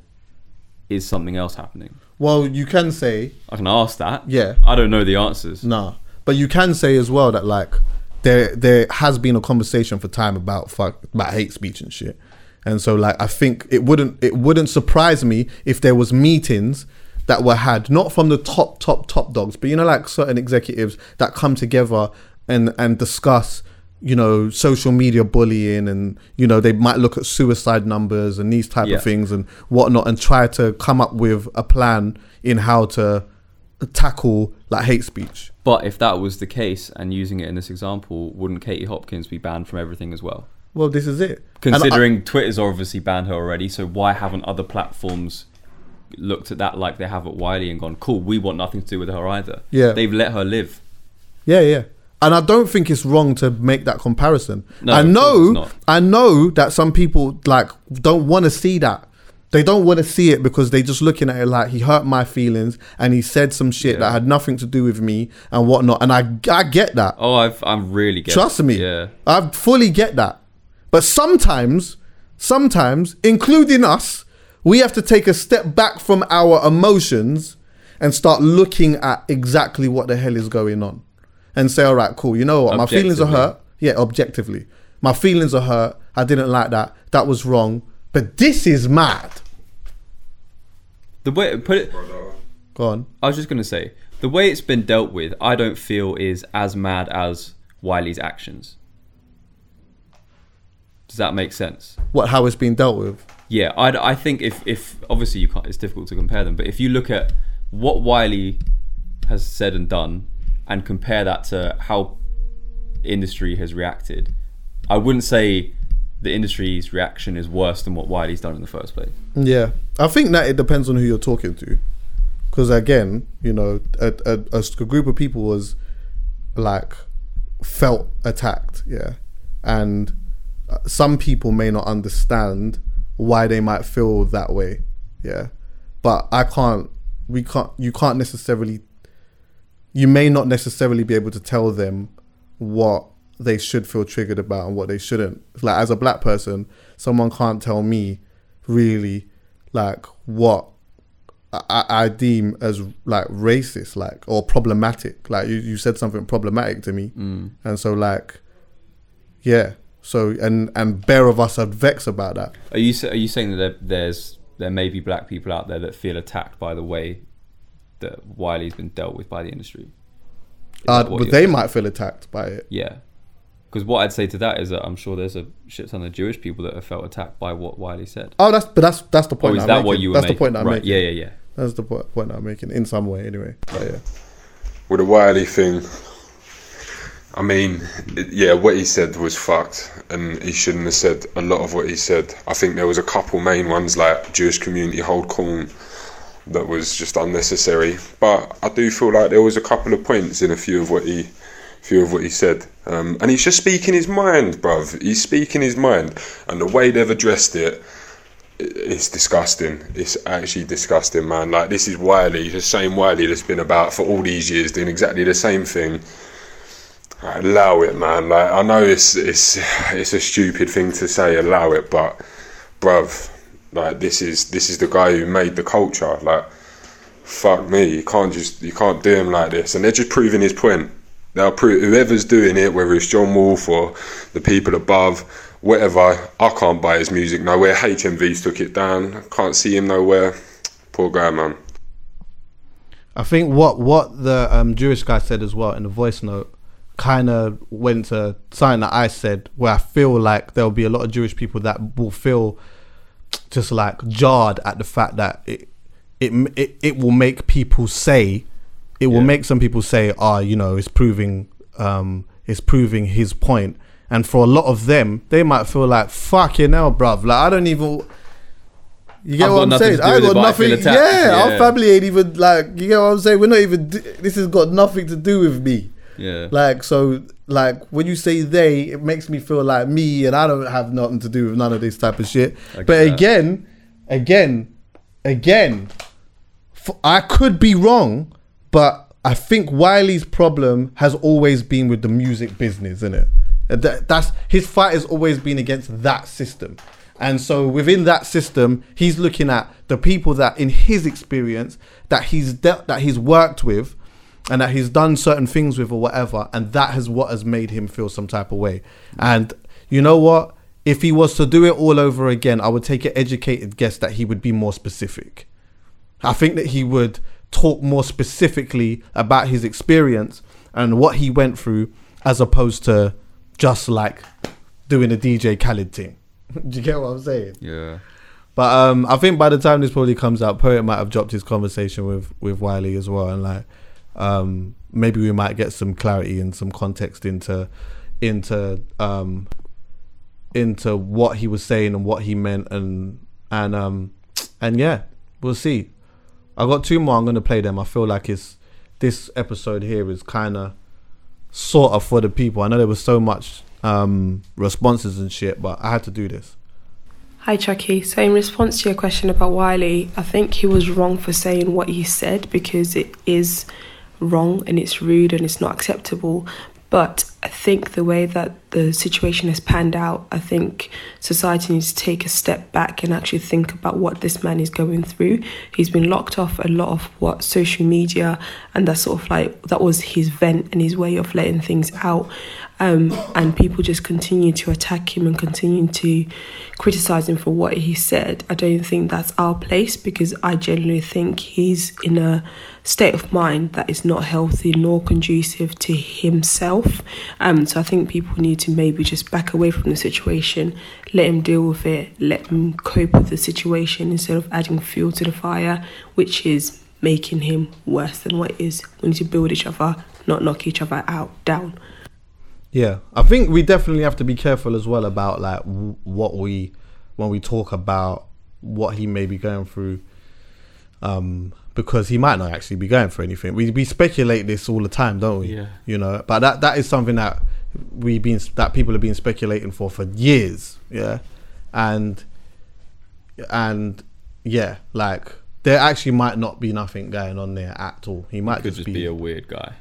is something else happening? Well, you can say... I can ask that. Yeah. I don't know the answers. No. But you can say as well that, like, there has been a conversation for time about hate speech and shit. And so, like, I think it wouldn't surprise me if there was meetings that were had, not from the top dogs, but, you know, like certain executives that come together and discuss, you know, social media bullying, and, you know, they might look at suicide numbers and these type of things and whatnot, and try to come up with a plan in how to tackle, like, hate speech. But if that was the case, and using it in this example, wouldn't Katie Hopkins be banned from everything as well? Well, this is it. Considering Twitter's obviously banned her already, so why haven't other platforms looked at that like they have at Wiley and gone, cool, we want nothing to do with her either. Yeah. They've let her live. Yeah, yeah. And I don't think it's wrong to make that comparison. No, I know that some people, like, don't want to see that. They don't want to see it because they're just looking at it like, he hurt my feelings and he said some shit that had nothing to do with me and whatnot. And I get that. Oh, I'm really get it. Trust me. Yeah. I fully get that. But sometimes, including us, we have to take a step back from our emotions and start looking at exactly what the hell is going on and say, all right, cool, you know what? My feelings are hurt. Yeah, objectively. My feelings are hurt. I didn't like that. That was wrong. But this is mad. The way... put it. Go on. I was just going to say, the way it's been dealt with, I don't feel is as mad as Wiley's actions. Does that make sense? What, how it's being dealt with? Yeah, I think if obviously you can't, it's difficult to compare them, but if you look at what Wiley has said and done and compare that to how industry has reacted, I wouldn't say the industry's reaction is worse than what Wiley's done in the first place. Yeah, I think that it depends on who you're talking to. Because again, you know, a group of people was like, felt attacked, yeah. And some people may not understand why they might feel that way, yeah. But you may not necessarily be able to tell them what they should feel triggered about and what they shouldn't. Like, as a black person, someone can't tell me really, like, what I deem as, like, racist, like, or problematic. Like, you said something problematic to me. Mm. And so, like, yeah. So and bare of us are vexed about that. Are you saying that there may be black people out there that feel attacked by the way that Wiley's been dealt with by the industry? But they might feel attacked by it. Yeah, because what I'd say to that is that I'm sure there's a shit ton of Jewish people that have felt attacked by what Wiley said. Oh, that's the point. Is that what you were making? That's the point I'm making. Yeah. That's the point I'm making in some way, anyway. But yeah. With the Wiley thing. I mean, what he said was fucked, and he shouldn't have said a lot of what he said. I think there was a couple main ones, like Jewish community hold corn, that was just unnecessary. But I do feel like there was a couple of points in a few of what he said, and he's just speaking his mind, bruv. He's speaking his mind, and the way they've addressed it, it's disgusting. It's actually disgusting, man. Like, this is Wiley, the same Wiley that's been about for all these years, doing exactly the same thing. Allow it, man. Like, I know it's a stupid thing to say, allow it, but bruv, Like, this is the guy who made the culture. Like, fuck me, you can't do him like this. And they're just proving his point. They'll prove whoever's doing it, whether it's John Wolfe or the people above, whatever. I can't buy his music nowhere. HMV's took it down. I can't see him nowhere. Poor guy, man. I think what the Jewish guy said as well in the voice note kind of went to something that I said, where I feel like there'll be a lot of Jewish people that will feel just like jarred at the fact that it will make people say, it will make some people say, it's proving his point. And for a lot of them, they might feel like, fucking hell, bruv, like, I don't even... You get what I'm saying? I got nothing. Yeah, our family ain't even, like, you get what I'm saying? We're not even... This has got nothing to do with me. Yeah. Like, so, like, when you say they, it makes me feel like me, and I don't have nothing to do with none of this type of shit. But again, I could be wrong, but I think Wiley's problem has always been with the music business, innit? That's his fight has always been against that system. And so within that system, he's looking at the people that in his experience that he's worked with and that he's done certain things with or whatever, and that is what has made him feel some type of way. And you know what? If he was to do it all over again, I would take an educated guess that he would be more specific. I think that he would talk more specifically about his experience and what he went through, as opposed to just like doing a DJ Khaled thing. Do you get what I'm saying? Yeah. But I think by the time this probably comes out, Poet might have dropped his conversation with Wiley as well, and like maybe we might get some clarity and some context into what he was saying and what he meant, and yeah, we'll see. I got two more. I'm gonna play them. I feel like this episode here is kind of sort of for the people. I know there was so much responses and shit, but I had to do this. Hi Chucky, so in response to your question about Wiley, I think he was wrong for saying what he said, because it is wrong and it's rude and it's not acceptable. But I think the way that the situation has panned out, I think society needs to take a step back and actually think about what this man is going through. He's been locked off a lot of what social media, and that's sort of like, that was his vent and his way of letting things out. And people just continue to attack him and continue to criticise him for what he said. I don't think that's our place, because I genuinely think he's in a state of mind that is not healthy nor conducive to himself. So I think people need to maybe just back away from the situation, let him deal with it, let him cope with the situation instead of adding fuel to the fire, which is making him worse than what it is. We need to build each other, not knock each other down. Yeah, I think we definitely have to be careful as well about like when we talk about what he may be going through, because he might not actually be going through anything. We speculate this all the time, don't we? Yeah. You know, but that is something that people have been speculating for years. Yeah, and yeah, like there actually might not be nothing going on there at all. He might just be a weird guy.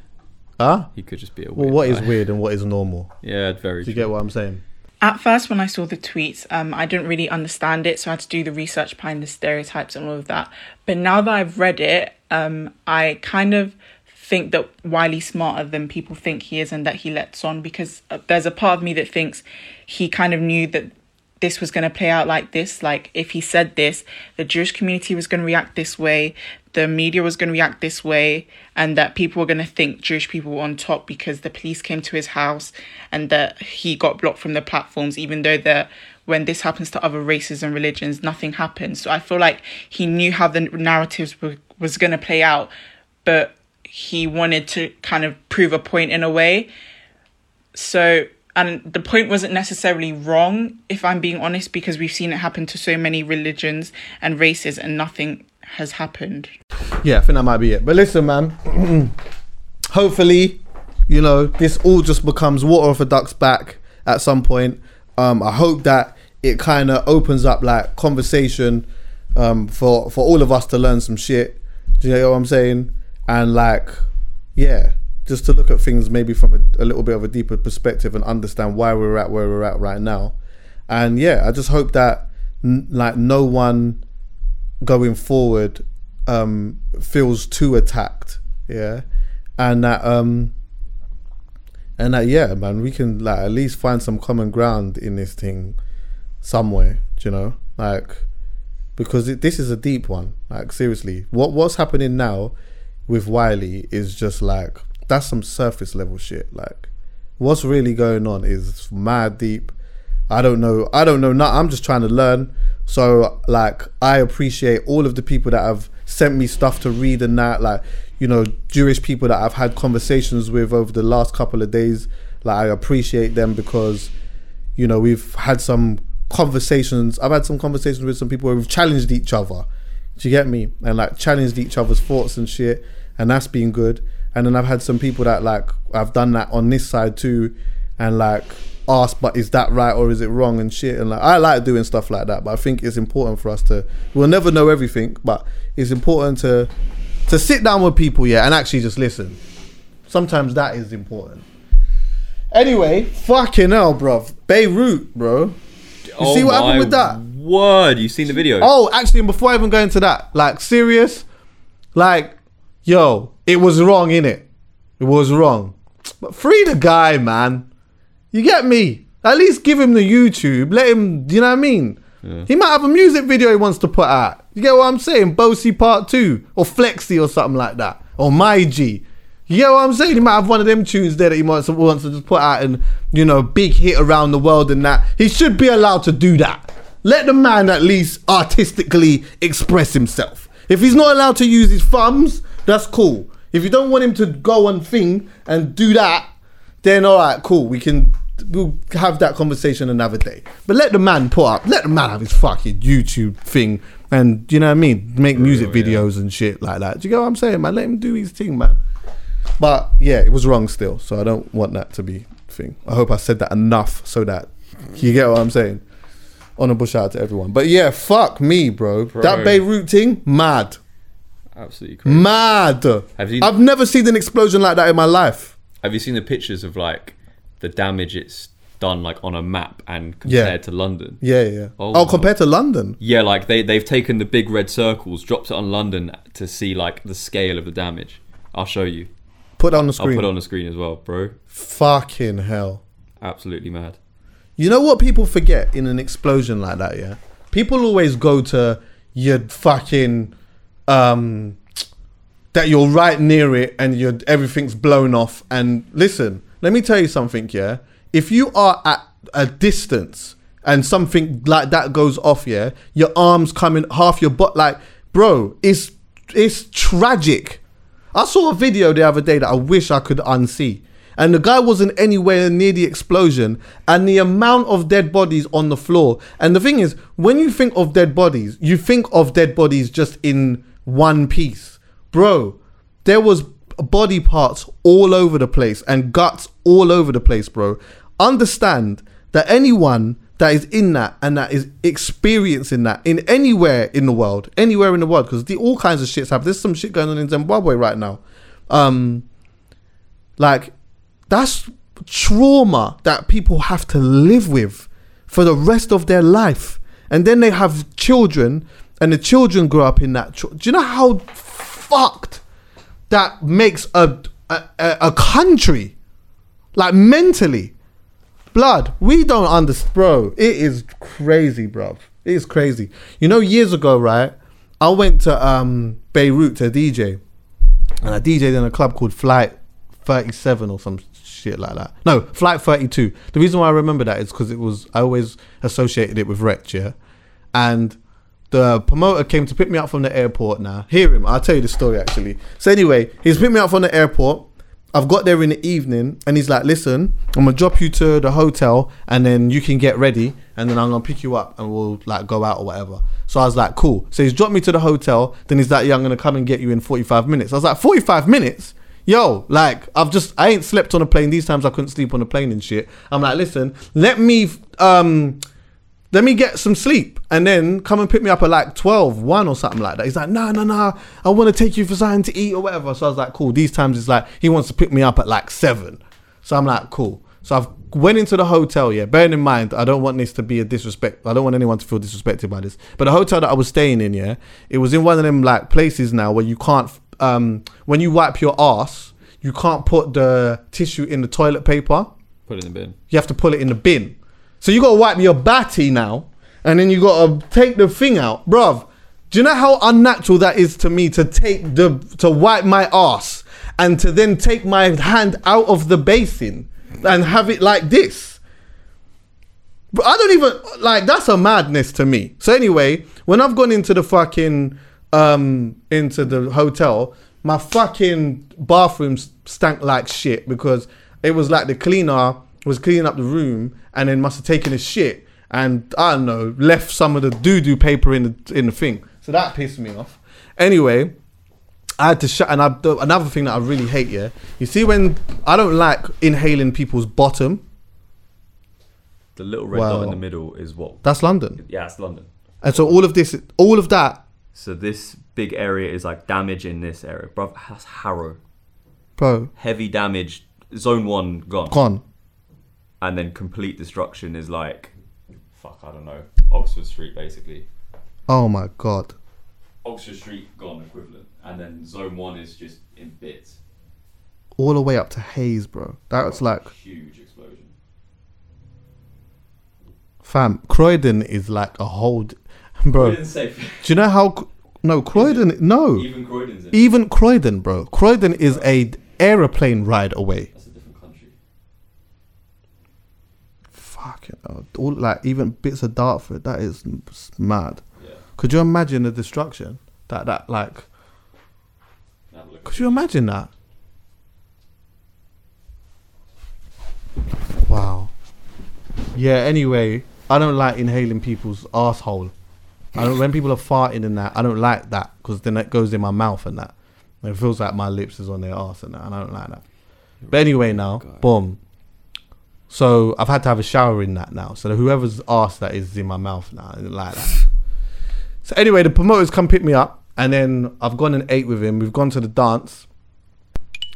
Huh? He could just be a weird guy. Well, what is weird and what is normal? Yeah, very true. Do you get what I'm saying? At first, when I saw the tweets, I didn't really understand it, so I had to do the research behind the stereotypes and all of that. But now that I've read it, I kind of think that Wiley's smarter than people think he is and that he lets on, because there's a part of me that thinks he kind of knew that this was going to play out like this. Like, if he said this, the Jewish community was going to react this way, the media was going to react this way, and that people were going to think Jewish people were on top because the police came to his house, and that he got blocked from the platforms, even though that when this happens to other races and religions, nothing happens. So I feel like he knew how the narratives was going to play out, but he wanted to kind of prove a point in a way. So... And the point wasn't necessarily wrong, if I'm being honest, because we've seen it happen to so many religions and races and nothing has happened. Yeah, I think that might be it. But listen, man, hopefully, you know, this all just becomes water off a duck's back at some point. I hope that it kind of opens up like conversation for all of us to learn some shit. Do you know what I'm saying? And like, yeah. Just to look at things maybe from a little bit of a deeper perspective and understand why we're at where we're at right now. And yeah, I just hope that like no one going forward feels too attacked, yeah, and that yeah, man, we can like at least find some common ground in this thing somewhere, do you know, like because this is a deep one. Like seriously, what's happening now with Wiley is just like that's some surface level shit. Like what's really going on is mad deep. I don't know. Now I'm just trying to learn. So like, I appreciate all of the people that have sent me stuff to read and that, like, you know, Jewish people that I've had conversations with over the last couple of days. Like I appreciate them because, you know, we've had some conversations. I've had some conversations with some people where we've challenged each other. Do you get me? And like challenged each other's thoughts and shit. And that's been good. And then I've had some people that like, I've done that on this side too. And like, ask, but is that right or is it wrong and shit? And like, I like doing stuff like that, but I think it's important for us to, we'll never know everything, but it's important to sit down with people, yeah, and actually just listen. Sometimes that is important. Anyway, fucking hell, bruv. Beirut, bro. You see what happened with that? Word, you've seen the video. Oh, actually, and before I even go into that, like, serious, like, yo, it was wrong, innit? It was wrong. But free the guy, man. You get me? At least give him the YouTube. Let him, you know what I mean? Yeah. He might have a music video he wants to put out. You get what I'm saying? Bosie Part 2 or Flexi or something like that. Or My G. You get what I'm saying? He might have one of them tunes there that he wants to just put out and, you know, big hit around the world and that. He should be allowed to do that. Let the man at least artistically express himself. If he's not allowed to use his thumbs, that's cool. If you don't want him to go on thing and do that, then all right, cool. We'll have that conversation another day. But let the man put up. Let the man have his fucking YouTube thing, and you know what I mean. Make music videos and shit like that. Do you get what I'm saying, man? Let him do his thing, man. But yeah, it was wrong still. So I don't want that to be a thing. I hope I said that enough so that you get what I'm saying. Honorable shout out to everyone. But yeah, fuck me, bro. That Beirut thing, mad. Absolutely crazy. Mad. I've never seen an explosion like that in my life. Have you seen the pictures of like the damage it's done like on a map and compared to London? Yeah, yeah. Oh, compared to London? Yeah, like they've taken the big red circles, dropped it on London to see like the scale of the damage. I'll show you. Put it on the screen. I'll put it on the screen as well, bro. Fucking hell. Absolutely mad. You know what people forget in an explosion like that, yeah? People always go to your fucking... that you're right near it and everything's blown off. And listen, let me tell you something, yeah? If you are at a distance and something like that goes off, yeah? Your arms coming, half your butt, like, bro, it's tragic. I saw a video the other day that I wish I could unsee. And the guy wasn't anywhere near the explosion and the amount of dead bodies on the floor. And the thing is, when you think of dead bodies, you think of dead bodies just in one piece. Bro, there was body parts all over the place and guts all over the place, bro. Understand that anyone that is in that and that is experiencing that in anywhere in the world, because all kinds of shit's happening. There's some shit going on in Zimbabwe right now. Like, that's trauma that people have to live with for the rest of their life. And then they have children and the children grow up in that. Do you know how... fucked that makes a country, like, mentally? Blood, we don't understand, bro. It is crazy, bro. It is crazy. You know, years ago, right, I went to Beirut to DJ, and I DJ'd in a club called Flight 37 or some shit like that. No, Flight 32. The reason why I remember that is because I always associated it with Wretch, yeah? And the promoter came to pick me up from the airport now. Hear him. I'll tell you the story, actually. So anyway, he's picked me up from the airport. I've got there in the evening and he's like, listen, I'm going to drop you to the hotel and then you can get ready and then I'm going to pick you up and we'll like go out or whatever. So I was like, cool. So he's dropped me to the hotel. Then he's like, yeah, I'm going to come and get you in 45 minutes. I was like, 45 minutes? Yo, like, I ain't slept on a plane. These times I couldn't sleep on a plane and shit. I'm like, listen, let me get some sleep and then come and pick me up at like 12, 1 or something like that. He's like, no, I want to take you for something to eat or whatever. So I was like, cool. These times it's like, he wants to pick me up at like 7. So I'm like, cool. So I've went into the hotel, yeah, bearing in mind, I don't want this to be a disrespect. I don't want anyone to feel disrespected by this. But the hotel that I was staying in, yeah, it was in one of them like places now where you can't, when you wipe your ass, you can't put the tissue in the toilet paper. Put it in the bin. You have to put it in the bin. So you got to wipe your batty now, and then you got to take the thing out. Bruv, do you know how unnatural that is to me to take to wipe my ass and to then take my hand out of the basin and have it like this? But I don't even, like, that's a madness to me. So anyway, when I've gone into the fucking, into the hotel, my fucking bathroom stank like shit because it was like the cleaner was cleaning up the room and then must have taken a shit and, I don't know, left some of the doo-doo paper in the thing. So that pissed me off. Anyway, I had to shut, and another thing that I really hate, yeah? You see when, I don't like inhaling people's bottom. The little red dot in the middle is what? That's London. Yeah, it's London. And so all of that. So this big area is like damage in this area. Bro, that's Harrow. Bro. Heavy damage, zone 1 gone. Gone. And then complete destruction is like, fuck, I don't know, Oxford Street basically. Oh my God. Oxford Street gone equivalent. And then zone 1 is just in bits. All the way up to Hayes, bro. That was like... huge explosion. Fam, Croydon is like a whole... Bro, Croydon's safe. Do you know how... No, Croydon... No. Even Croydon's in. Even Croydon, bro. Croydon is a aeroplane ride away. That's a different country. Fucking hell. All, like, even bits of Dartford. That is mad. Yeah. Could you imagine the destruction? That like... Could you imagine that? Wow. Yeah, anyway, I don't like inhaling people's asshole. I don't, when people are farting and that, I don't like that because then it goes in my mouth and that. And it feels like my lips is on their ass and that, and I don't like that. But anyway now, boom. So I've had to have a shower in that now. So whoever's ass that is in my mouth now, I don't like that. So anyway, the promoter's come pick me up. And then I've gone and ate with him. We've gone to the dance.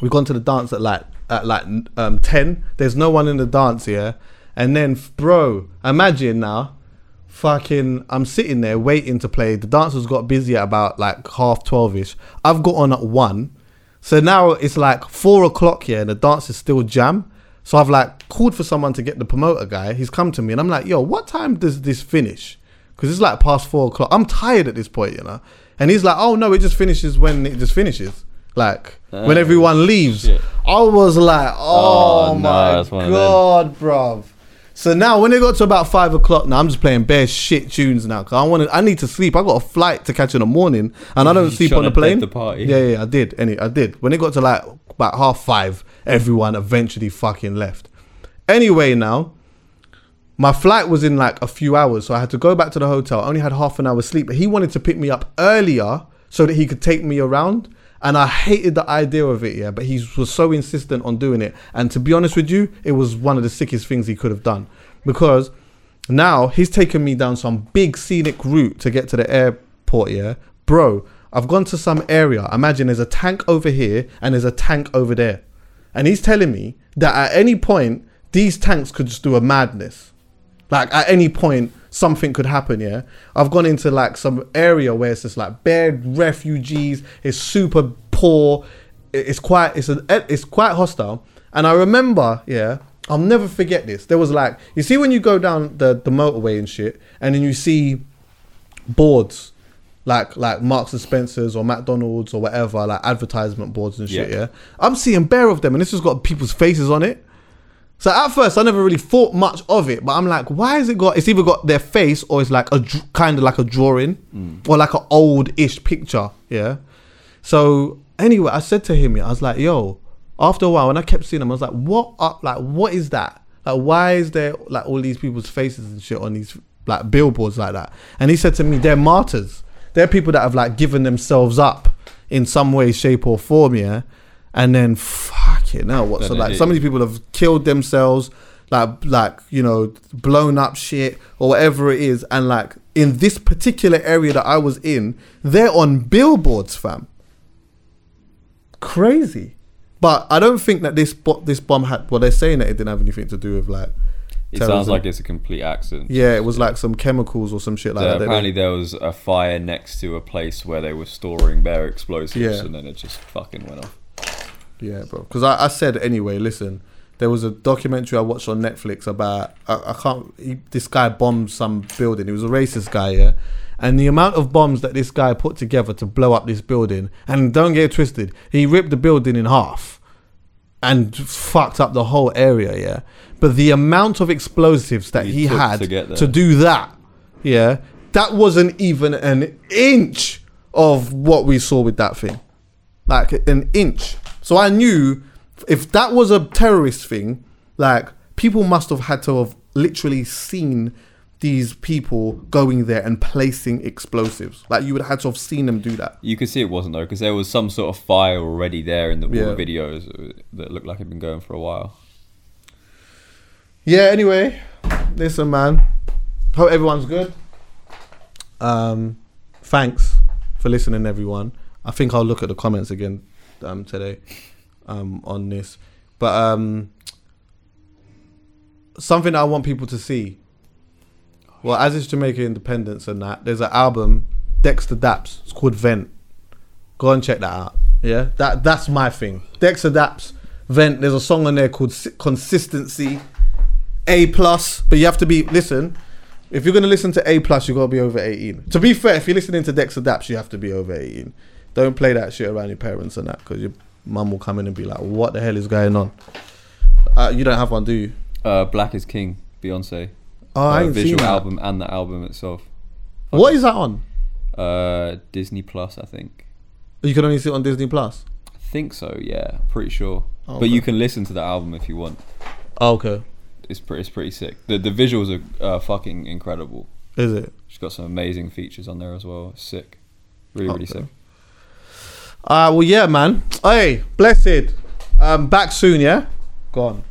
We've gone to the dance at 10. There's no one in the dance here. And then, bro, imagine now, fucking, I'm sitting there waiting to play. The dancers got busy at about like 12:30-ish. I've got on at 1. So now it's like 4:00 here and the dance is still jam. So I've like called for someone to get the promoter guy. He's come to me and I'm like, yo, what time does this finish? Because it's like past 4:00. I'm tired at this point, you know. And he's like, oh no, it just finishes when it just finishes. Like, when everyone leaves. Shit. I was like, oh my God, bruv. So now when it got to about 5:00, now I'm just playing bare shit tunes now. Cause I need to sleep. I got a flight to catch in the morning and I don't sleep on the plane. The party. Yeah, I did. I did. When it got to like about 5:30, everyone eventually fucking left. Anyway now, my flight was in like a few hours, so I had to go back to the hotel. I only had half an hour sleep, but he wanted to pick me up earlier so that he could take me around. And I hated the idea of it, yeah, but he was so insistent on doing it. And to be honest with you, it was one of the sickest things he could have done because now he's taken me down some big scenic route to get to the airport, yeah. Bro, I've gone to some area. Imagine there's a tank over here and there's a tank over there. And he's telling me that at any point, these tanks could just do a madness. Like, at any point, something could happen, yeah? I've gone into, like, some area where it's just, like, bare refugees. It's super poor. It's quite hostile. And I remember, yeah, I'll never forget this. There was, like... You see when you go down the motorway and shit, and then you see boards, like Marks and Spencer's or McDonald's or whatever, like, advertisement boards and shit, yeah? I'm seeing bare of them, and this has got people's faces on it. So at first, I never really thought much of it, but I'm like, why has it got... It's either got their face or it's like a kind of like a drawing or like an old-ish picture, yeah? So anyway, I said to him, I was like, yo, after a while, when I kept seeing them, I was like, what up? Like, what is that? Like, why is there like all these people's faces and shit on these like billboards like that? And he said to me, they're martyrs. They're people that have like given themselves up in some way, shape or form, yeah? And then fucking hell, what? So like, so many people have killed themselves, like you know, blown up shit or whatever it is. And like in this particular area that I was in, they're on billboards, fam. Crazy. But I don't think that this bomb had... Well, they're saying that it didn't have anything to do with, like... It terrorism. Sounds like it's a complete accident. Yeah, it was like some chemicals or some shit like that. Apparently there was a fire next to a place where they were storing their explosives and then it just fucking went off. Yeah, bro. Because I said, anyway, listen, there was a documentary I watched on Netflix about... this guy bombed some building. He was a racist guy, yeah? And the amount of bombs that this guy put together to blow up this building, and don't get it twisted, he ripped the building in half and fucked up the whole area, yeah? But the amount of explosives that he had to do that, yeah, that wasn't even an inch of what we saw with that thing. Like, an inch. So I knew if that was a terrorist thing, like, people must have had to have literally seen these people going there and placing explosives. Like, you would have had to have seen them do that. You could see it wasn't, though, because there was some sort of fire already there in the videos that looked like it had been going for a while. Yeah, anyway, listen, man. Hope everyone's good. Thanks for listening, everyone. I think I'll look at the comments again today on this. But something I want people to see. Well, as it's Jamaican Independence and that, there's an album, Dexter Daps. It's called Vent. Go and check that out. Yeah, that's my thing. Dexter Daps, Vent. There's a song on there called Consistency, A+. But you have to be, listen, if you're going to listen to A+, you've got to be over 18. To be fair, if you're listening to Dexter Daps, you have to be over 18. Don't play that shit around your parents and that, because your mum will come in and be like, what the hell is going on? You don't have one, do you? Black is King, Beyoncé. Oh, I ain't visual seen album and the album itself. Fuck. What is that on? Disney Plus, I think. You can only see it on Disney Plus? I think so, yeah. Pretty sure. Oh, but okay. You can listen to the album if you want. Oh, okay. It's pretty sick. The visuals are fucking incredible. Is it? She's got some amazing features on there as well. Sick. Really, really sick. Well, yeah, man. Hey, blessed. Back soon, yeah? Go on.